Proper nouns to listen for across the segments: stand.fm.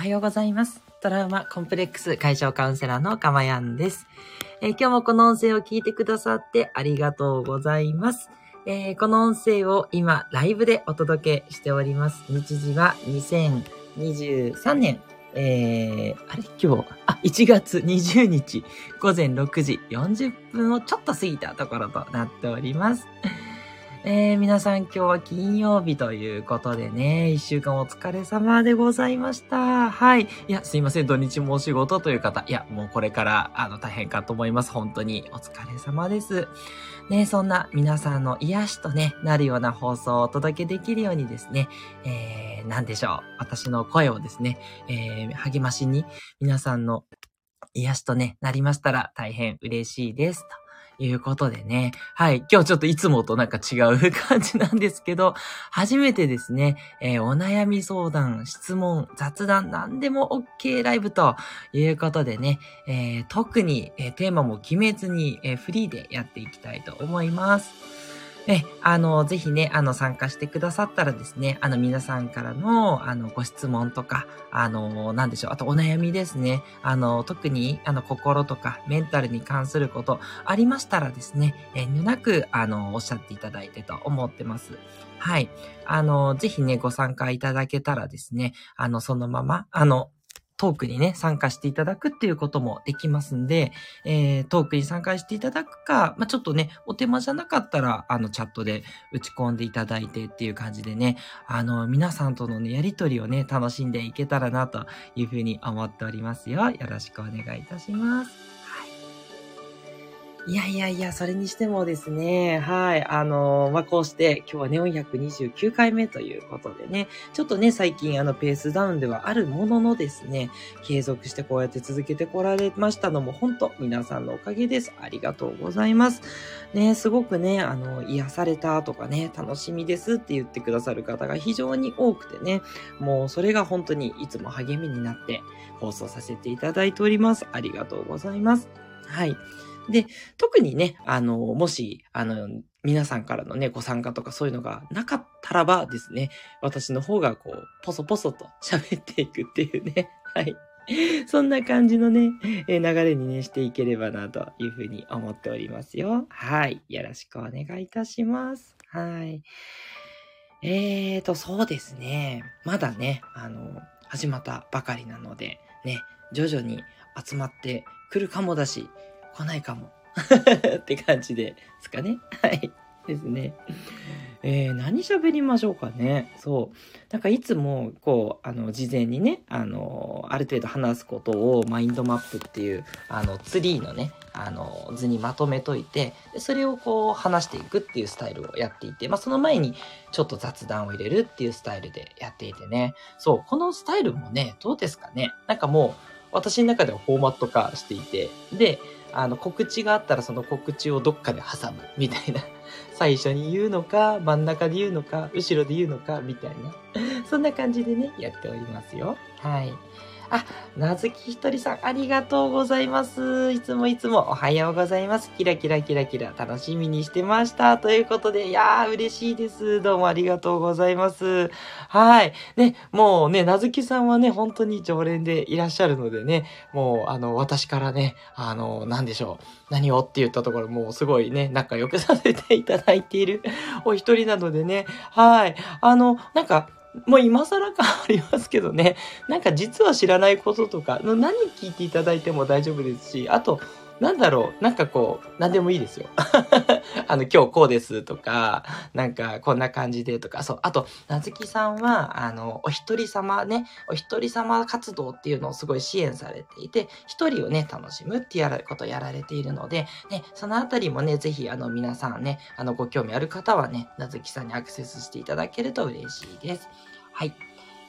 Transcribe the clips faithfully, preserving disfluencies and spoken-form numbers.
はようございます。トラウマコンプレックス解消カウンセラーのかまやんです、えー。今日もこの音声を聞いてくださってありがとうございます。えー、この音声を今ライブでお届けしております。日時はにせんにじゅうさんねん、えー、あれ今日あいちがつはつか午前ろくじよんじゅっぷんをちょっと過ぎたところとなっております。えー、皆さん今日は金曜日ということでね、一週間お疲れ様でございました。はい。いや、すいません。土日もお仕事という方。いや、もうこれから、あの、大変かと思います。本当にお疲れ様です。ね、そんな皆さんの癒しとね、なるような放送をお届けできるようにですね、えー、なんでしょう。私の声をですね、えー、励ましに皆さんの癒しとね、なりましたら大変嬉しいです。いうことでね。はい。今日ちょっといつもとなんか違う感じなんですけど、初めてですね、えー、お悩み相談、質問、雑談、何でも OK ライブということでね、えー、特に、えー、テーマも決めずに、えー、フリーでやっていきたいと思います。え、あの、ぜひね、あの、参加してくださったらですね、あの、皆さんからの、あの、ご質問とか、あの、なんでしょう、あとお悩みですね、あの、特に、あの、心とかメンタルに関することありましたらですね、遠慮なく、あの、おっしゃっていただいてと思ってます。はい。あの、ぜひね、ご参加いただけたらですね、あの、そのまま、あの、トークにね、参加していただくっていうこともできますんで、えー、トークに参加していただくか、まあ、ちょっとね、お手間じゃなかったら、あの、チャットで打ち込んでいただいてっていう感じでね、あの、皆さんとのね、やりとりをね、楽しんでいけたらな、というふうに思っておりますよ。よろしくお願いいたします。はい。いやいやいや、それにしてもですね、はい、あの、まあ、こうして、今日はね、よんひゃくにじゅうきゅうかいめということでね、ちょっとね、最近あの、ペースダウンではあるもののですね、継続してこうやって続けてこられましたのも、本当皆さんのおかげです。ありがとうございます。ね、すごくね、あの、癒されたとかね、楽しみですって言ってくださる方が非常に多くてね、もうそれが本当にいつも励みになって放送させていただいております。ありがとうございます。はい。で、特にね、あの、もし、あの、皆さんからのね、ご参加とかそういうのがなかったらばですね、私の方がこう、ポソポソと喋っていくっていうね、はい。そんな感じのね、流れにね、していければな、というふうに思っておりますよ。はい。よろしくお願いいたします。はい。えーと、そうですね。まだね、あの、始まったばかりなので、ね、徐々に集まってくるかもだし、来ないかもって感じですかね。はいですね。えー、何喋りましょうかね。そうなんかいつもこうあの事前にねあのある程度話すことをマインドマップっていうあのツリーのねあの図にまとめといてそれをこう話していくっていうスタイルをやっていて、まあ、その前にちょっと雑談を入れるっていうスタイルでやっていてね。そうこのスタイルもねどうですかね。なんかもう私の中ではフォーマット化していてで。あの告知があったらその告知をどっかで挟むみたいな最初に言うのか真ん中で言うのか後ろで言うのかみたいなそんな感じでねやっておりますよ。はい。あ、なずきひとりさんありがとうございます。いつもいつもおはようございます。キラキラキラキラ楽しみにしてましたということでいやー嬉しいです。どうもありがとうございます。はいねもうねなずきさんはね本当に常連でいらっしゃるのでねもうあの私からねあのなんでしょう何をって言ったところもうすごいね仲良くさせていただいているお一人なのでねはいあのなんか。もう今更感ありますけどね。なんか実は知らないこととか、何聞いていただいても大丈夫ですし、あと、なんだろう、なんかこう、何でもいいですよ。あの、今日こうですとか、なんかこんな感じでとか、そう、あと、なずきさんは、あの、お一人様ね、お一人様活動っていうのをすごい支援されていて、一人をね、楽しむってやることをやられているので、ね、そのあたりもね、ぜひ、あの、皆さんね、あの、ご興味ある方はね、なずきさんにアクセスしていただけると嬉しいです。はい。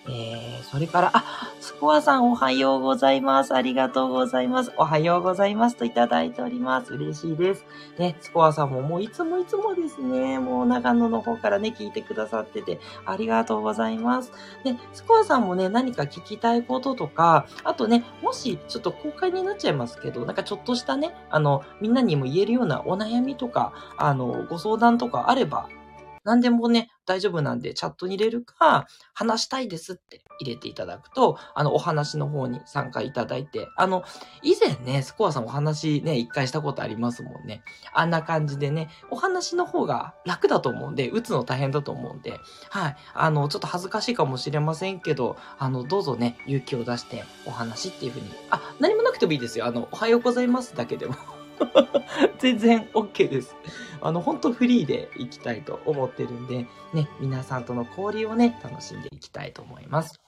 えー、それから、あ、スコアさんおはようございます。ありがとうございます。おはようございますといただいております。嬉しいです。ね、スコアさんももういつもいつもですね、もう長野の方からね、聞いてくださってて、ありがとうございます。ね、スコアさんもね、何か聞きたいこととか、あとね、もしちょっと公開になっちゃいますけど、なんかちょっとしたね、あの、みんなにも言えるようなお悩みとか、あの、ご相談とかあれば、何でもね、大丈夫なんでチャットに入れるか、話したいですって入れていただくと、あの、お話の方に参加いただいて、あの、以前ね、スコアさんお話ね、一回したことありますもんね。あんな感じでね、お話の方が楽だと思うんで、打つの大変だと思うんで、はい、あの、ちょっと恥ずかしいかもしれませんけど、あの、どうぞね、勇気を出してお話っていうふうに、あ、何もなくてもいいですよ。あの、おはようございますだけでも。全然 OK です。あの、ほんとフリーでいきたいと思ってるんで、ね、皆さんとの交流をね、楽しんでいきたいと思います。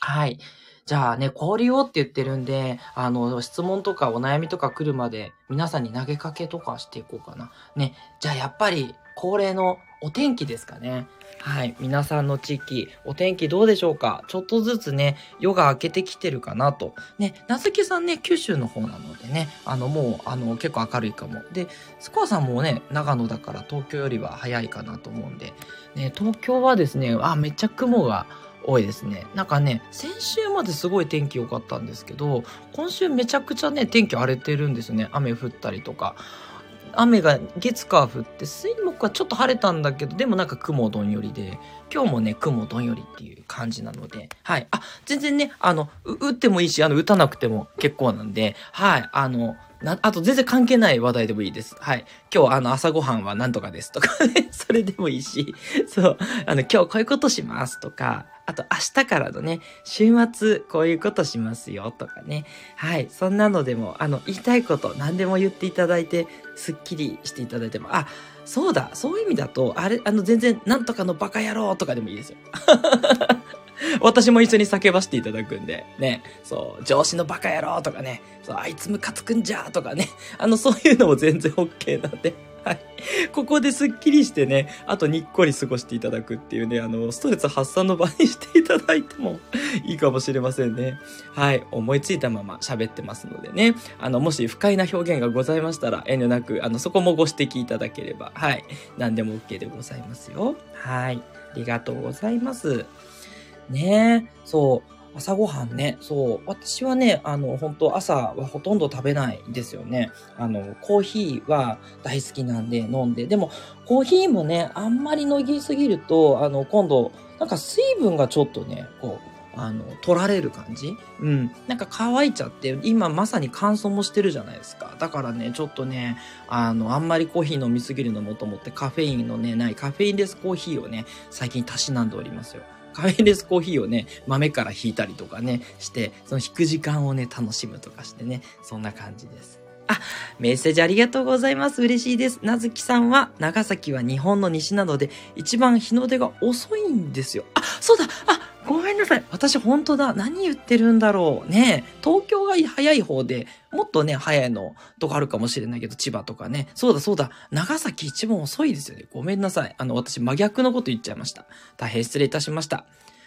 はい。じゃあね、交流をって言ってるんで、あの、質問とかお悩みとか来るまで、皆さんに投げかけとかしていこうかな。ね、じゃあやっぱり恒例のお天気ですかね。はい。皆さんの地域、お天気どうでしょうか？ちょっとずつね、夜が明けてきてるかなと。ね、なずきさんね、九州の方なのでね、あの、もう、あの、結構明るいかも。で、スコアさんもね、長野だから東京よりは早いかなと思うんで、ね、東京はですね、あ、めっちゃ雲が多いですね。なんかね、先週まですごい天気良かったんですけど、今週めちゃくちゃね、天気荒れてるんですね。雨降ったりとか。雨が月火降って水木はちょっと晴れたんだけど、でもなんか雲どんよりで、今日もね雲どんよりっていう感じなので、はい、あ、全然ね、あの打ってもいいし、あの打たなくても結構なんで、はい、あのな、あと全然関係ない話題でもいいです。はい、今日あの朝ごはんはなんとかですとかね、それでもいいし、そう、あの今日こういうことしますとか、あと明日からのね、週末こういうことしますよとかね。はい。そんなのでも、あの、言いたいこと何でも言っていただいて、すっきりしていただいても、あ、そうだ、そういう意味だと、あれ、あの、全然なんとかのバカ野郎とかでもいいですよ。私も一緒に叫ばせていただくんで、ね。そう、上司のバカ野郎とかね。そう、あいつムカつくんじゃーとかね。あの、そういうのも全然 OK なんで。はい。ここですっきりしてね、あとにっこり過ごしていただくっていうね、あの、ストレス発散の場にしていただいてもいいかもしれませんね。はい。思いついたまま喋ってますのでね。あの、もし不快な表現がございましたら、遠慮なく、あの、そこもご指摘いただければ、はい。何でも OK でございますよ。はい。ありがとうございます。ねえ、そう。朝ごはんね、そう、私はね、あの、本当朝はほとんど食べないんですよね。あの、コーヒーは大好きなんで飲んで、でも、コーヒーもね、あんまり飲みすぎると、あの、今度、なんか水分がちょっとね、こう、あの、取られる感じ？うん。なんか乾いちゃって、今まさに乾燥もしてるじゃないですか。だからね、ちょっとね、あの、あんまりコーヒー飲みすぎるのもと思って、カフェインのね、ないカフェインレスコーヒーをね、最近たしなんでおりますよ。カフェインレスコーヒーをね、豆から引いたりとかね、して、その引く時間をね、楽しむとかしてね、そんな感じです。あ、メッセージありがとうございます。嬉しいです。なずきさんは、長崎は日本の西なので、一番日の出が遅いんですよ。あ、そうだ、あ、ごめんなさい。私本当だ。何言ってるんだろう。ねえ。東京が早い方で、もっとね、早いのとかあるかもしれないけど、千葉とかね。そうだそうだ。長崎一番遅いですよね。ごめんなさい。あの、私真逆のこと言っちゃいました。大変失礼いたしました。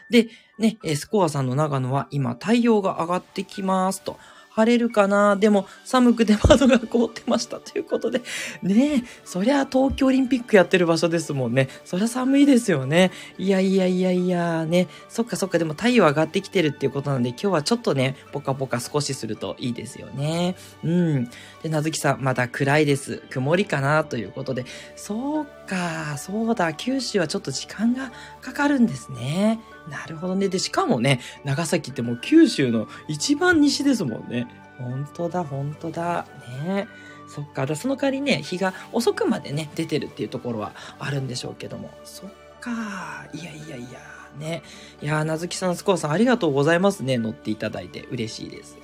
で、ね、スコアさんの長野は今太陽が上がってきますと。晴れるかな？でも寒くて窓が凍ってましたということで。ねえ、そりゃ東京オリンピックやってる場所ですもんね。そりゃ寒いですよね。いやいやいやいや、ね。そっかそっか、でも太陽上がってきてるっていうことなんで、今日はちょっとね、ポカポカ少しするといいですよね。うん。で、なずきさん、まだ暗いです。曇りかなということで。そうか、そうだ。九州はちょっと時間がかかるんですね。なるほどね。で、しかもね、長崎ってもう九州の一番西ですもんね。本当だ、本当だ。ね。そっか。だ、その代わりね、日が遅くまでね、出てるっていうところはあるんでしょうけども。そっか。いやいやいや。ね。いやー、なずきさん、スコアさん、ありがとうございますね。乗っていただいて嬉しいです。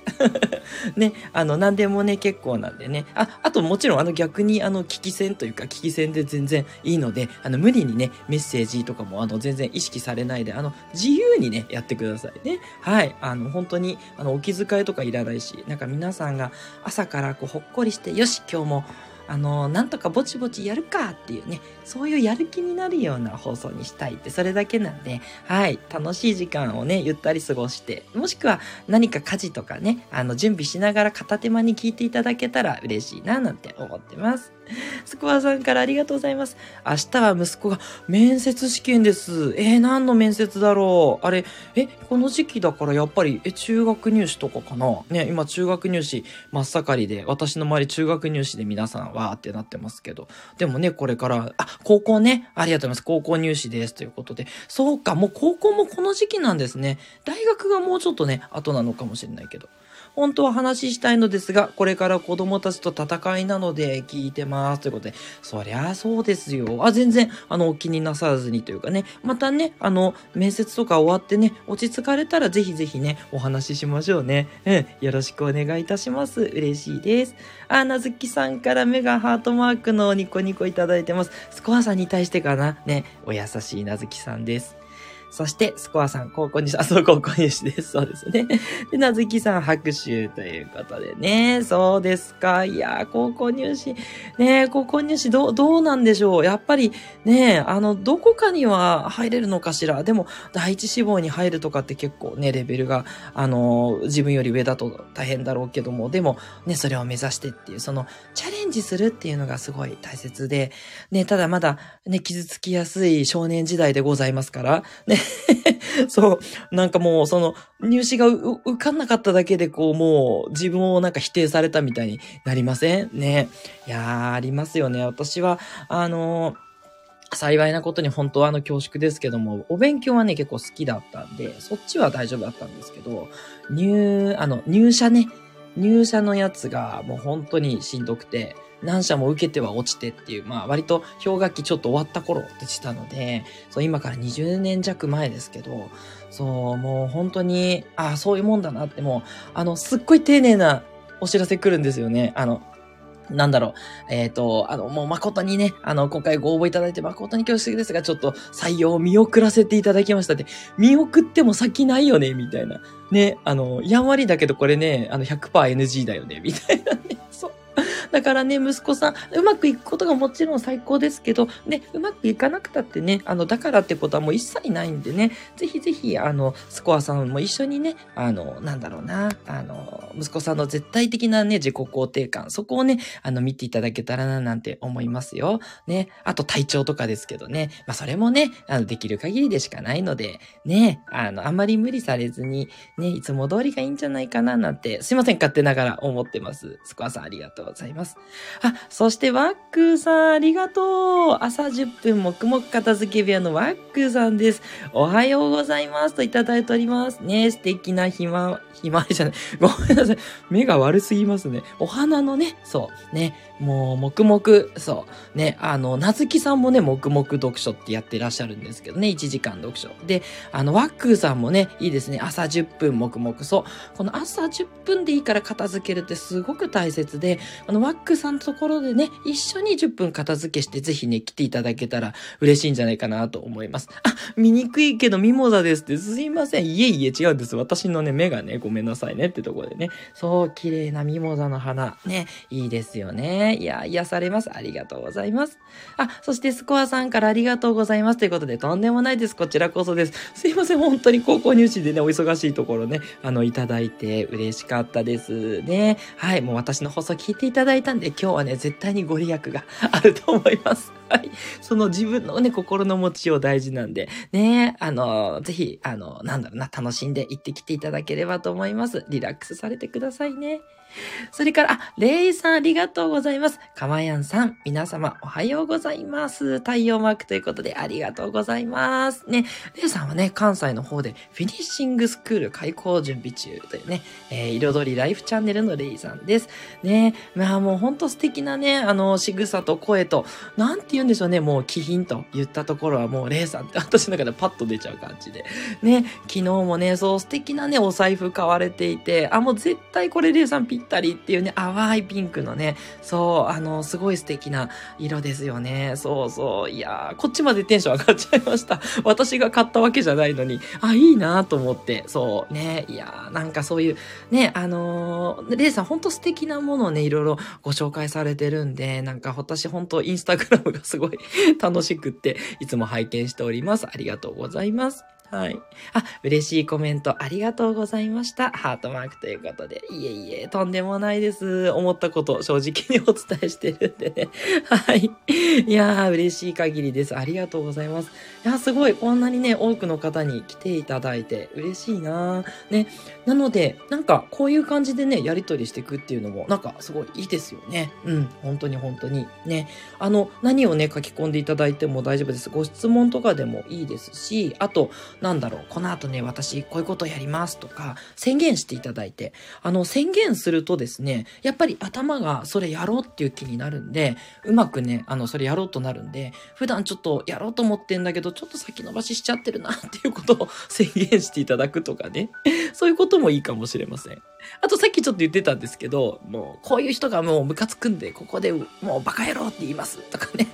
ね。あの、何でもね、結構なんでね。あ、あともちろん、あの、逆に、あの、聞き戦というか、聞き戦で全然いいので、あの、無理にね、メッセージとかも、あの、全然意識されないで、あの、自由にね、やってくださいね。はい。あの、本当に、あの、お気遣いとかいらないし、なんか皆さんが朝からこう、ほっこりして、よし、今日も、あの、なんとかぼちぼちやるかっていうね、そういうやる気になるような放送にしたいって、それだけなんで、はい、楽しい時間をね、ゆったり過ごして、もしくは何か家事とかね、あの、準備しながら片手間に聞いていただけたら嬉しいな、なんて思ってます。スコアさんからありがとうございます。明日は息子が面接試験です。えー、何の面接だろう。あれ、え、この時期だからやっぱり、え、中学入試とかかな。ね、今中学入試真っ盛りで、私の周り中学入試で皆さん、わーってなってますけど。でもね、これから、あ、高校ね、ありがとうございます。高校入試ですということで。そうか、もう高校もこの時期なんですね。大学がもうちょっとね、後なのかもしれないけど。本当は話したいのですが、これから子供たちと戦いなので聞いてます。ということで、そりゃあそうですよ。あ、全然、あの、お気になさらずにというかね、またね、あの、面接とか終わってね、落ち着かれたらぜひぜひね、お話ししましょうね。うん、よろしくお願いいたします。嬉しいです。あ、なずきさんから目がハートマークのニコニコいただいてます。スコアさんに対してかな。ね、お優しいなずきさんです。そして、スコアさん、高校入試、あ、そう、高校入試です。そうですね。で、なずきさん、拍手ということでね。そうですか。いやー、高校入試、ね、高校入試、どう、どうなんでしょう。やっぱり、ね、あの、どこかには入れるのかしら。でも、第一志望に入るとかって結構ね、レベルが、あの、自分より上だと大変だろうけども、でも、ね、それを目指してっていう、その、チャレンジするっていうのがすごい大切で、ね、ただまだ、ね、傷つきやすい少年時代でございますから、ね、そう。なんかもう、その、入試が受かんなかっただけで、こう、もう、自分をなんか否定されたみたいになりませんね。いやー、ありますよね。私は、あのー、幸いなことに本当はあの恐縮ですけども、お勉強はね、結構好きだったんで、そっちは大丈夫だったんですけど、入、あの、入社ね、入社のやつがもう本当にしんどくて、何社も受けては落ちてっていう、まあ割と氷河期ちょっと終わった頃ってしたので、そう今からにじゅうねんじゃく前ですけど、そうもう本当に、ああそういうもんだなってもう、あのすっごい丁寧なお知らせ来るんですよね。あの、なんだろう、えっと、あのもう誠にね、あの今回ご応募いただいて誠に恐縮ですが、ちょっと採用を見送らせていただきましたって、見送っても先ないよね、みたいな。ね、あの、やんわりだけどこれね、あの ひゃくパーセントエヌジー だよね、みたいなね。そう。だからね、息子さん、うまくいくことがもちろん最高ですけど、ね、うまくいかなくたってね、あの、だからってことはもう一切ないんでね、ぜひぜひ、あの、スコアさんも一緒にね、あの、なんだろうな、あの、息子さんの絶対的なね、自己肯定感、そこをね、あの、見ていただけたらな、なんて思いますよ。ね、あと体調とかですけどね、まあ、それもね、あの、できる限りでしかないので、ね、あの、あんまり無理されずに、ね、いつも通りがいいんじゃないかな、なんて、すいません、勝手ながら思ってます。スコアさん、ありがとうございます。あ、そしてワックーさんありがとう。朝じゅっぷん黙々片付け部屋のワックーさんです。おはようございますといただいておりますね。素敵なひま、ひまわりじゃない。ごめんなさい。目が悪すぎますね。お花のね、そうね、もう黙々、そうね、あのなずきさんもね黙々読書ってやってらっしゃるんですけどね、いちじかん読書で、あのワックーさんもねいいですね。朝じゅっぷん黙々、そうこの朝じゅっぷんでいいから片付けるってすごく大切で、あのワックさんのところでね、一緒にじゅっぷん片付けして、ぜひね、来ていただけたら嬉しいんじゃないかなと思います。あ、見にくいけどミモザですって、すいません。いえいえ違うんです。私のね、目がね、ごめんなさいねってところでね。そう、綺麗なミモザの花。ね、いいですよね。いや、癒されます。ありがとうございます。あ、そしてスコアさんからありがとうございますということで、とんでもないです。こちらこそです。すいません。本当に高校入試でね、お忙しいところね、あの、いただいて嬉しかったですね。はい、もう私の放送聞いていただいていたんで、今日はね絶対にご利益があると思います。はい、その自分のね心の持ちよう大事なんでね、あのぜひあのなんだろうな楽しんで行ってきていただければと思います。リラックスされてくださいね。それからあレイさんありがとうございます。かまやんさん皆様おはようございます。太陽マークということでありがとうございます。ねレイさんはね関西の方でフィニッシングスクール開校準備中というね、えー、彩りライフチャンネルのレイさんです。ねまあもう本当素敵なねあの仕草と声となんて言うんでしょうね、もう気品と言ったところはもうレイさんって私の中でパッと出ちゃう感じでね、昨日もねそう素敵なねお財布買われていて、あもう絶対これレイさんぴったりっていうね淡いピンクのねそうあのすごい素敵な色ですよね。そうそういやーこっちまでテンション上がっちゃいました。私が買ったわけじゃないのにあいいなと思ってそうね、いやーなんかそういうねあのー、レイさん本当素敵なものをねいろいろご紹介されてるんで、なんか私本当インスタグラムがすごい楽しくっていつも拝見しております。ありがとうございます。はい。あ、嬉しいコメントありがとうございました。ハートマークということで。いえいえ、とんでもないです。思ったこと、正直にお伝えしてるんでね。はい。いやー、嬉しい限りです。ありがとうございます。いや、すごい。こんなにね、多くの方に来ていただいて、嬉しいなー。ね。なので、なんか、こういう感じでね、やりとりしていくっていうのも、なんか、すごいいいですよね。うん。本当に本当に。ね。あの、何をね、書き込んでいただいても大丈夫です。ご質問とかでもいいですし、あと、なんだろう、この後ね、私、こういうことをやりますとか、宣言していただいて、あの、宣言するとですね、やっぱり頭がそれやろうっていう気になるんで、うまくね、あの、それやろうとなるんで、普段ちょっとやろうと思ってんだけど、ちょっと先延ばししちゃってるなっていうことを宣言していただくとかね、そういうこともいいかもしれません。あと、さっきちょっと言ってたんですけど、もう、こういう人がもうムカつくんで、ここでもうバカ野郎って言いますとかね。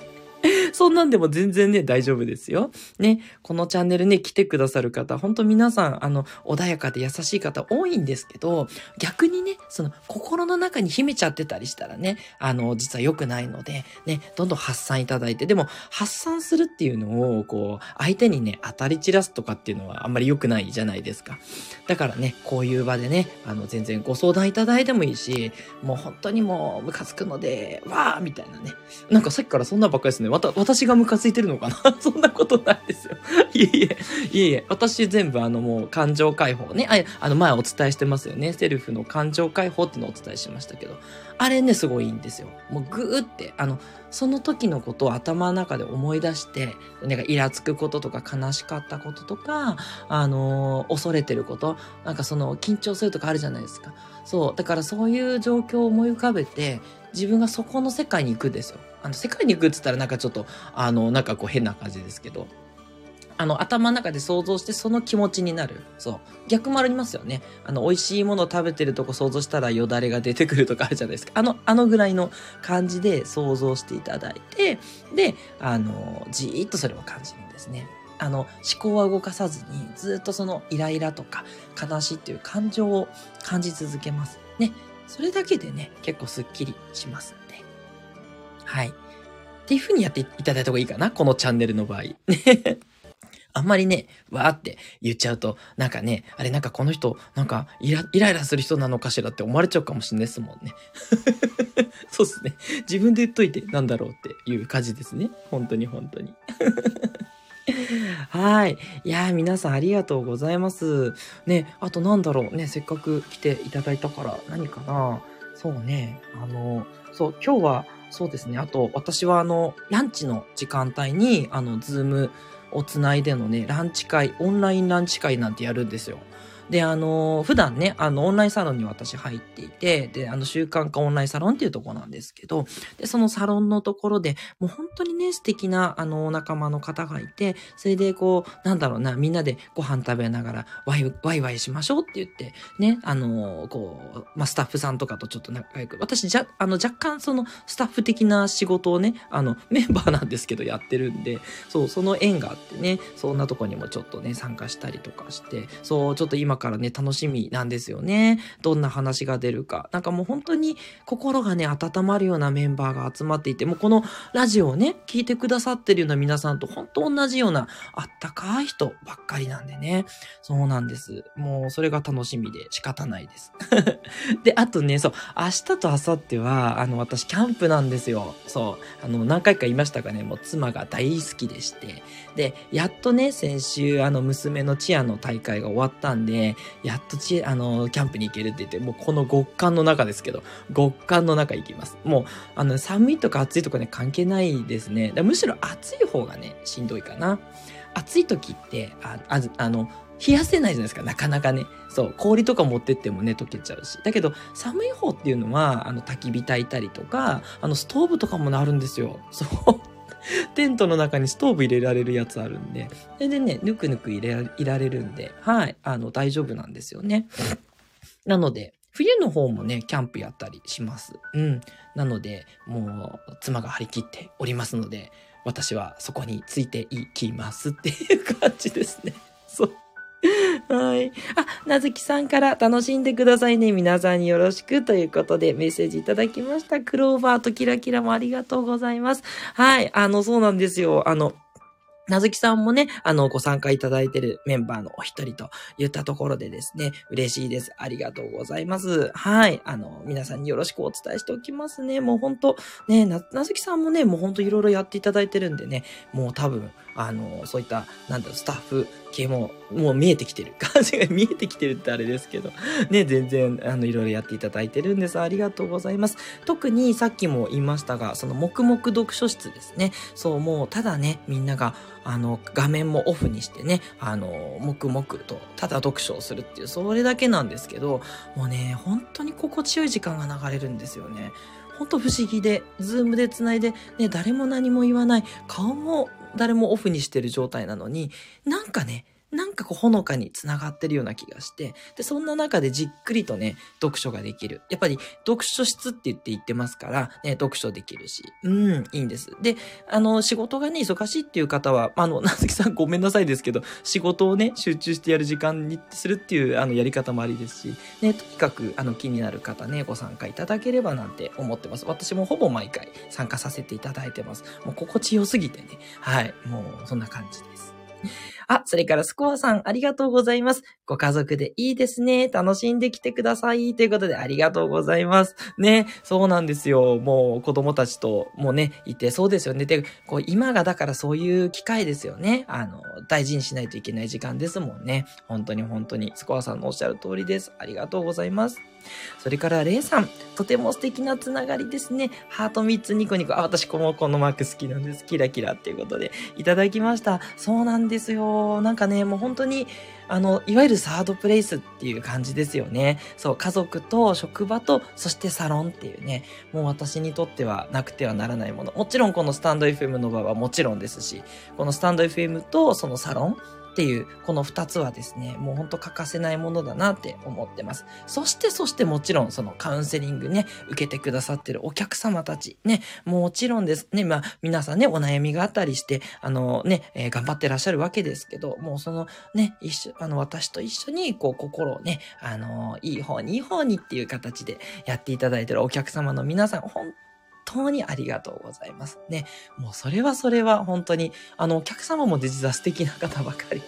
そんなんでも全然ね、大丈夫ですよ。ね、このチャンネルね、来てくださる方、本当皆さん、あの、穏やかで優しい方多いんですけど、逆にね、その、心の中に秘めちゃってたりしたらね、あの、実は良くないので、ね、どんどん発散いただいて、でも、発散するっていうのを、こう、相手にね、当たり散らすとかっていうのはあんまり良くないじゃないですか。だからね、こういう場でね、あの、全然ご相談いただいてもいいし、もう本当にもう、ムカつくので、わーみたいなね。なんかさっきからそんなばっかりですね。わた、私がムカついてるのかなそんなことないですよ。いえいえ、いえいえ、私全部あのもう感情解放ね。あ、あの前お伝えしてますよね。セルフの感情解放っていうのをお伝えしましたけど、あれね、すごいいいんですよ。もうグーって、あの、その時のことを頭の中で思い出して、なんかイラつくこととか悲しかったこととか、あのー、恐れてること、なんかその緊張するとかあるじゃないですか。そう。だからそういう状況を思い浮かべて、自分がそこの世界に行くんですよ。あの、世界に行くって言ったらなんかちょっと、あの、なんかこう変な感じですけど、あの、頭の中で想像してその気持ちになる。そう。逆もありますよね。あの、美味しいものを食べてるとこ想像したらよだれが出てくるとかあるじゃないですか。あの、あのぐらいの感じで想像していただいて、で、あの、じーっとそれを感じるんですね。あの、思考は動かさずに、ずっとそのイライラとか悲しいっていう感情を感じ続けます。ね。それだけでね、結構スッキリしますんで。はい。っていう風にやっていただいた方がいいかな、このチャンネルの場合。ね。あんまりね、わーって言っちゃうと、なんかね、あれなんかこの人、なんかイライライラする人なのかしらって思われちゃうかもしれないですもんね。そうですね。自分で言っといてなんだろうっていう感じですね。本当に本当に。はい。いやー、皆さんありがとうございます。ね、あとなんだろうね、せっかく来ていただいたから何かな。そうね、あの、そう、今日はそうですね、あと私はあの、ランチの時間帯に、あの、ズーム、をつないでのね、ランチ会、オンラインランチ会なんてやるんですよ。で、あの、普段ね、あの、オンラインサロンに私入っていて、で、あの、習慣化オンラインサロンっていうとこなんですけど、で、そのサロンのところで、もう本当にね、素敵な、あの、お仲間の方がいて、それで、こう、なんだろうな、みんなでご飯食べながら、ワイワイワイしましょうって言って、ね、あの、こう、まあ、スタッフさんとかとちょっと仲良く、私、じゃ、あの、若干その、スタッフ的な仕事をね、あの、メンバーなんですけど、やってるんで、そう、その縁があってね、そんなとこにもちょっとね、参加したりとかして、そう、ちょっと今、からね、楽しみなんですよね。どんな話が出るか。なんかもう本当に心がね、温まるようなメンバーが集まっていて、もうこのラジオをね、聞いてくださってるような皆さんと本当同じようなあったかい人ばっかりなんでね。そうなんです。もうそれが楽しみで仕方ないです。で、あとね、そう、明日と明後日は、あの、私キャンプなんですよ。そう、あの、何回か言いましたかね、もう妻が大好きでして。で、やっとね、先週、あの、娘のチアの大会が終わったんで、やっとち、あの、キャンプに行けるって言って、もうこの極寒の中ですけど、極寒の中行きます。もう、あの、寒いとか暑いとかね、関係ないですね。むしろ暑い方がね、しんどいかな。暑い時って、あ、あ、あの、冷やせないじゃないですか、なかなかね。そう、氷とか持ってってもね、溶けちゃうし。だけど、寒い方っていうのは、あの、焚き火焚いたりとか、あの、ストーブとかもなるんですよ。そう。テントの中にストーブ入れられるやつあるんで、それでね、ぬくぬく入れられるんで、はい、あの、大丈夫なんですよね。なので、冬の方もね、キャンプやったりします。うん。なので、もう、妻が張り切っておりますので、私はそこについていきますっていう感じですね。そう。はい。あ、なずきさんから楽しんでくださいね。皆さんによろしくということでメッセージいただきました。クローバーとキラキラもありがとうございます。はい。あの、そうなんですよ。あの、なずきさんもね、あの、ご参加いただいているメンバーのお一人と言ったところでですね、嬉しいです。ありがとうございます。はい。あの、皆さんによろしくお伝えしておきますね。もう本当ね、な、なずきさんもね、もう本当いろいろやっていただいてるんでね、もう多分、あの、そういった、なんだろう、スタッフ系も、もう見えてきてる。感じが見えてきてるってあれですけど、ね、全然、あの、いろいろやっていただいてるんです。ありがとうございます。特にさっきも言いましたが、その、黙々読書室ですね。そう、もう、ただね、みんなが、あの、画面もオフにしてね、あの、黙々と、ただ読書をするっていう、それだけなんですけど、もうね、本当に心地よい時間が流れるんですよね。本当不思議で、ズームで繋いで、ね、誰も何も言わない、顔も、誰もオフにしてる状態なのに、なんかね、なんかこうほのかに繋がってるような気がして、で、そんな中でじっくりとね、読書ができる。やっぱり読書室って言って言ってますから、ね、読書できるし、うん、いいんです。で、あの、仕事がね、忙しいっていう方は、あの、なずきさんごめんなさいですけど、仕事をね、集中してやる時間にするっていう、あの、やり方もありですし、ね、とにかく、あの、気になる方ね、ご参加いただければなんて思ってます。私もほぼ毎回参加させていただいてます。もう心地よすぎてね、はい、もうそんな感じです。あ、それからスコアさん、ありがとうございます。ご家族でいいですね。楽しんできてください。ということで、ありがとうございます。ね、そうなんですよ。もう子供たちともね、いて、そうですよね。で、こう今がだからそういう機会ですよね。あの、大事にしないといけない時間ですもんね。本当に本当に、スコアさんのおっしゃる通りです。ありがとうございます。それからレイさん、とても素敵なつながりですね。ハートみっつニコニコ。あ、私このこのマーク好きなんです。キラキラっていうことでいただきました。そうなんですよ。なんかね、もう本当にあのいわゆるサードプレイスっていう感じですよね。そう、家族と職場とそしてサロンっていうね、もう私にとってはなくてはならないもの。もちろんこのスタンド エフエム の場はもちろんですし、このスタンド エフエム とそのサロンっていう、この二つはですね、もうほんと欠かせないものだなって思ってます。そして、そしてもちろん、そのカウンセリングね、受けてくださってるお客様たち、ね、もちろんですね、まあ、皆さんね、お悩みがあったりして、あのね、えー、頑張ってらっしゃるわけですけど、もうそのね、一緒、あの、私と一緒に、こう、心をね、あの、いい方に、いい方にっていう形でやっていただいてるお客様の皆さん、本本当にありがとうございますね。もうそれはそれは本当に、あのお客様も実は素敵な方ばかり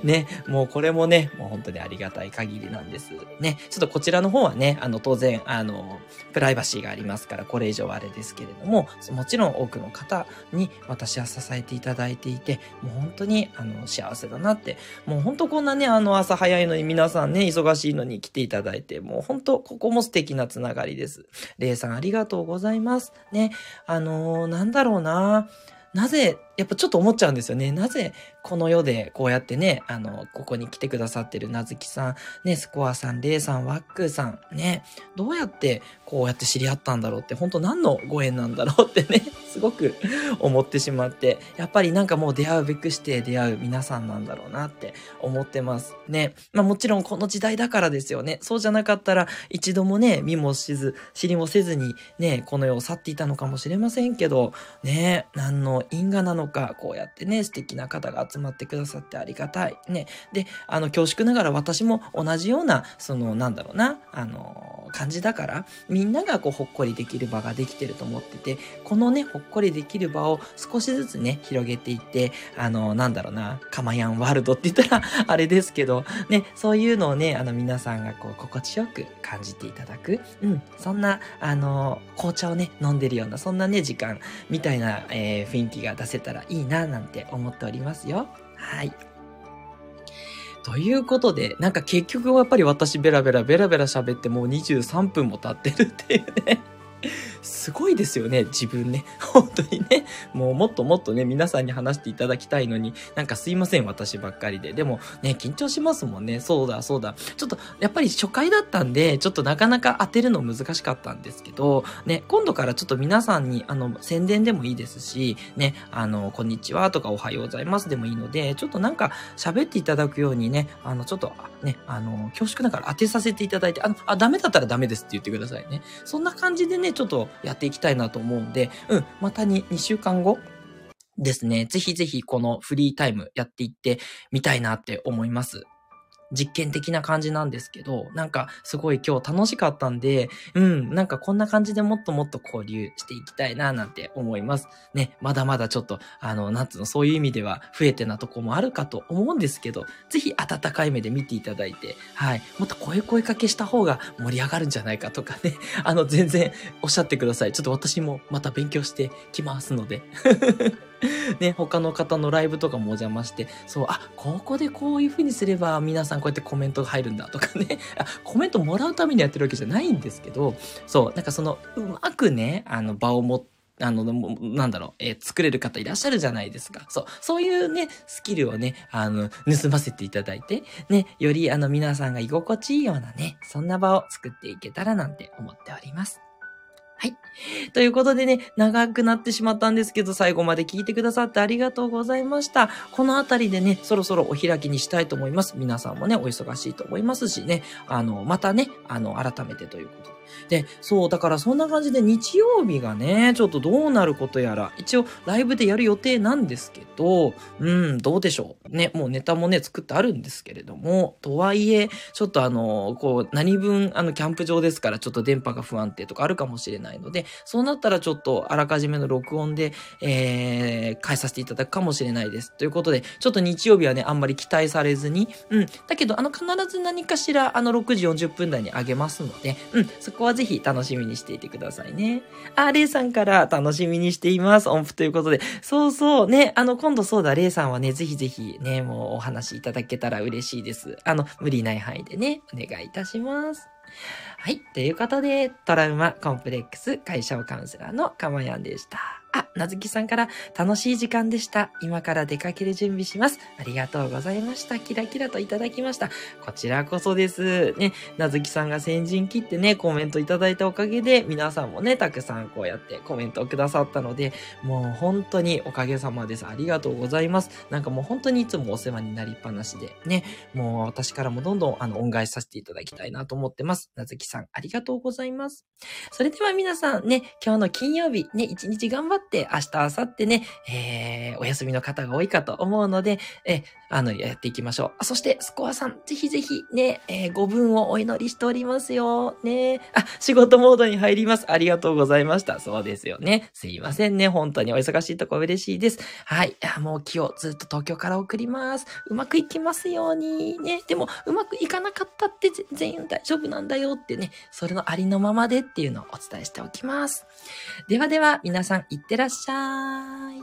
でね、もうこれもね、もう本当にありがたい限りなんですね。ちょっとこちらの方はね、あの当然あのプライバシーがありますからこれ以上はあれですけれども、もちろん多くの方に私は支えていただいていて、もう本当にあの幸せだなって、もう本当こんなね、あの朝早いのに皆さんね、忙しいのに来ていただいて、もう本当ここも素敵なつながりです。レイさん、ありがとうございます。ね、あのー、なんだろうな、なぜ、やっぱちょっと思っちゃうんですよね。なぜ、この世でこうやってね、あの、ここに来てくださってるなずきさん、ね、スコアさん、レイさん、ワックさん、ね、どうやってこうやって知り合ったんだろうって、本当何のご縁なんだろうってね、すごく思ってしまって、やっぱりなんかもう出会うべくして出会う皆さんなんだろうなって思ってます。ね。まあもちろんこの時代だからですよね。そうじゃなかったら、一度もね、見もしず、知りもせずにね、この世を去っていたのかもしれませんけど、ね、何の因果なのか、こうやってね、素敵な方が集まってくださってありがたいね。で、あの恐縮ながら私も同じような、そのなんだろうな、あの感じだから、みんながこうほっこりできる場ができてると思ってて、このね、ほっこりできる場を少しずつね、広げていって、あのなんだろうな、かまやんワールドって言ったらあれですけどね、そういうのをね、あの皆さんがこう心地よく感じていただく、うん、そんなあの紅茶をね飲んでるような、そんなね時間みたいな、えー、雰囲気が出せたらいいななんて思っておりますよ。はい。ということで、なんか結局やっぱり私ベラベラベラベラ喋って、もうにじゅうさんぷんも経ってるっていうね。すごいですよね、自分ね。本当にね。もうもっともっとね、皆さんに話していただきたいのに、なんかすいません、私ばっかりで。でもね、緊張しますもんね。そうだ、そうだ。ちょっと、やっぱり初回だったんで、ちょっとなかなか当てるの難しかったんですけど、ね、今度からちょっと皆さんに、あの、宣伝でもいいですし、ね、あの、こんにちはとかおはようございますでもいいので、ちょっとなんか喋っていただくようにね、あの、ちょっと、ね、あの、恐縮だから当てさせていただいて、あの、あ、ダメだったらダメですって言ってくださいね。そんな感じでね、ちょっとやっていきたいなと思うんで、うん、またににしゅうかんごですね、ぜひぜひこのフリータイムやっていってみたいなって思います。実験的な感じなんですけど、なんかすごい今日楽しかったんで、うん、なんかこんな感じでもっともっと交流していきたいななんて思います。ね、まだまだちょっと、あの、なんつうの、そういう意味では不得手なとこもあるかと思うんですけど、ぜひ温かい目で見ていただいて、はい、もっとこういう声かけした方が盛り上がるんじゃないかとかね、あの、全然おっしゃってください。ちょっと私もまた勉強してきますので。ね、他の方のライブとかもお邪魔して、そう、あ、ここでこういう風にすれば皆さんこうやってコメントが入るんだとかね、あ、コメントもらうためにやってるわけじゃないんですけど、そう、なんかその、うまくね、あの場を持って、あの、なんだろう、えー、作れる方いらっしゃるじゃないですか。そう、そういうね、スキルをね、あの、盗ませていただいて、ね、よりあの皆さんが居心地いいようなね、そんな場を作っていけたらなんて思っております。はい。ということでね、長くなってしまったんですけど、最後まで聞いてくださってありがとうございました。このあたりでね、そろそろお開きにしたいと思います。皆さんもね、お忙しいと思いますしね、あの、またね、あの、改めてということで。で、そう、だからそんな感じで日曜日がね、ちょっとどうなることやら、一応ライブでやる予定なんですけど、うん、どうでしょう。ね、もうネタもね、作ってあるんですけれども、とはいえ、ちょっとあの、こう、何分、あの、キャンプ場ですから、ちょっと電波が不安定とかあるかもしれない。ないので、そうなったらちょっとあらかじめの録音で、えー、変えさせていただくかもしれないです。ということで、ちょっと日曜日はね、あんまり期待されずに、うん。だけど、あの、必ず何かしら、あの、ろくじよんじゅっぷん台に上げますので、うん。そこはぜひ楽しみにしていてくださいね。あ、レイさんから楽しみにしています。音符ということで、そうそう、ね、あの、今度そうだ、レイさんはね、ぜひぜひね、もうお話いただけたら嬉しいです。あの、無理ない範囲でね、お願いいたします。はい。ということで、トラウマコンプレックス解消カウンセラーのかまやんでした。あ、なずきさんから楽しい時間でした。今から出かける準備します。ありがとうございました。キラキラといただきました。こちらこそです。ね、なずきさんが先陣切ってね、コメントいただいたおかげで、皆さんもね、たくさんこうやってコメントをくださったので、もう本当におかげさまです。ありがとうございます。なんかもう本当にいつもお世話になりっぱなしで、ね、もう私からもどんどんあの恩返しさせていただきたいなと思ってます。なずきさん、ありがとうございます。それでは皆さんね、今日の金曜日ね、一日頑張って、明日、明後日ね、えー、お休みの方が多いかと思うので、えー、あの、やっていきましょう。あ、そして、スコアさん、ぜひぜひね、えー、ご分をお祈りしておりますよ。ね、あ、仕事モードに入ります。ありがとうございました。そうですよね。すいませんね。本当にお忙しいとこ嬉しいです。はい。もう気をずっと東京から送ります。うまくいきますように。ね、でも、うまくいかなかったって全員大丈夫なんだよってね、それのありのままでっていうのをお伝えしておきます。ではでは皆さんいってらっしゃい。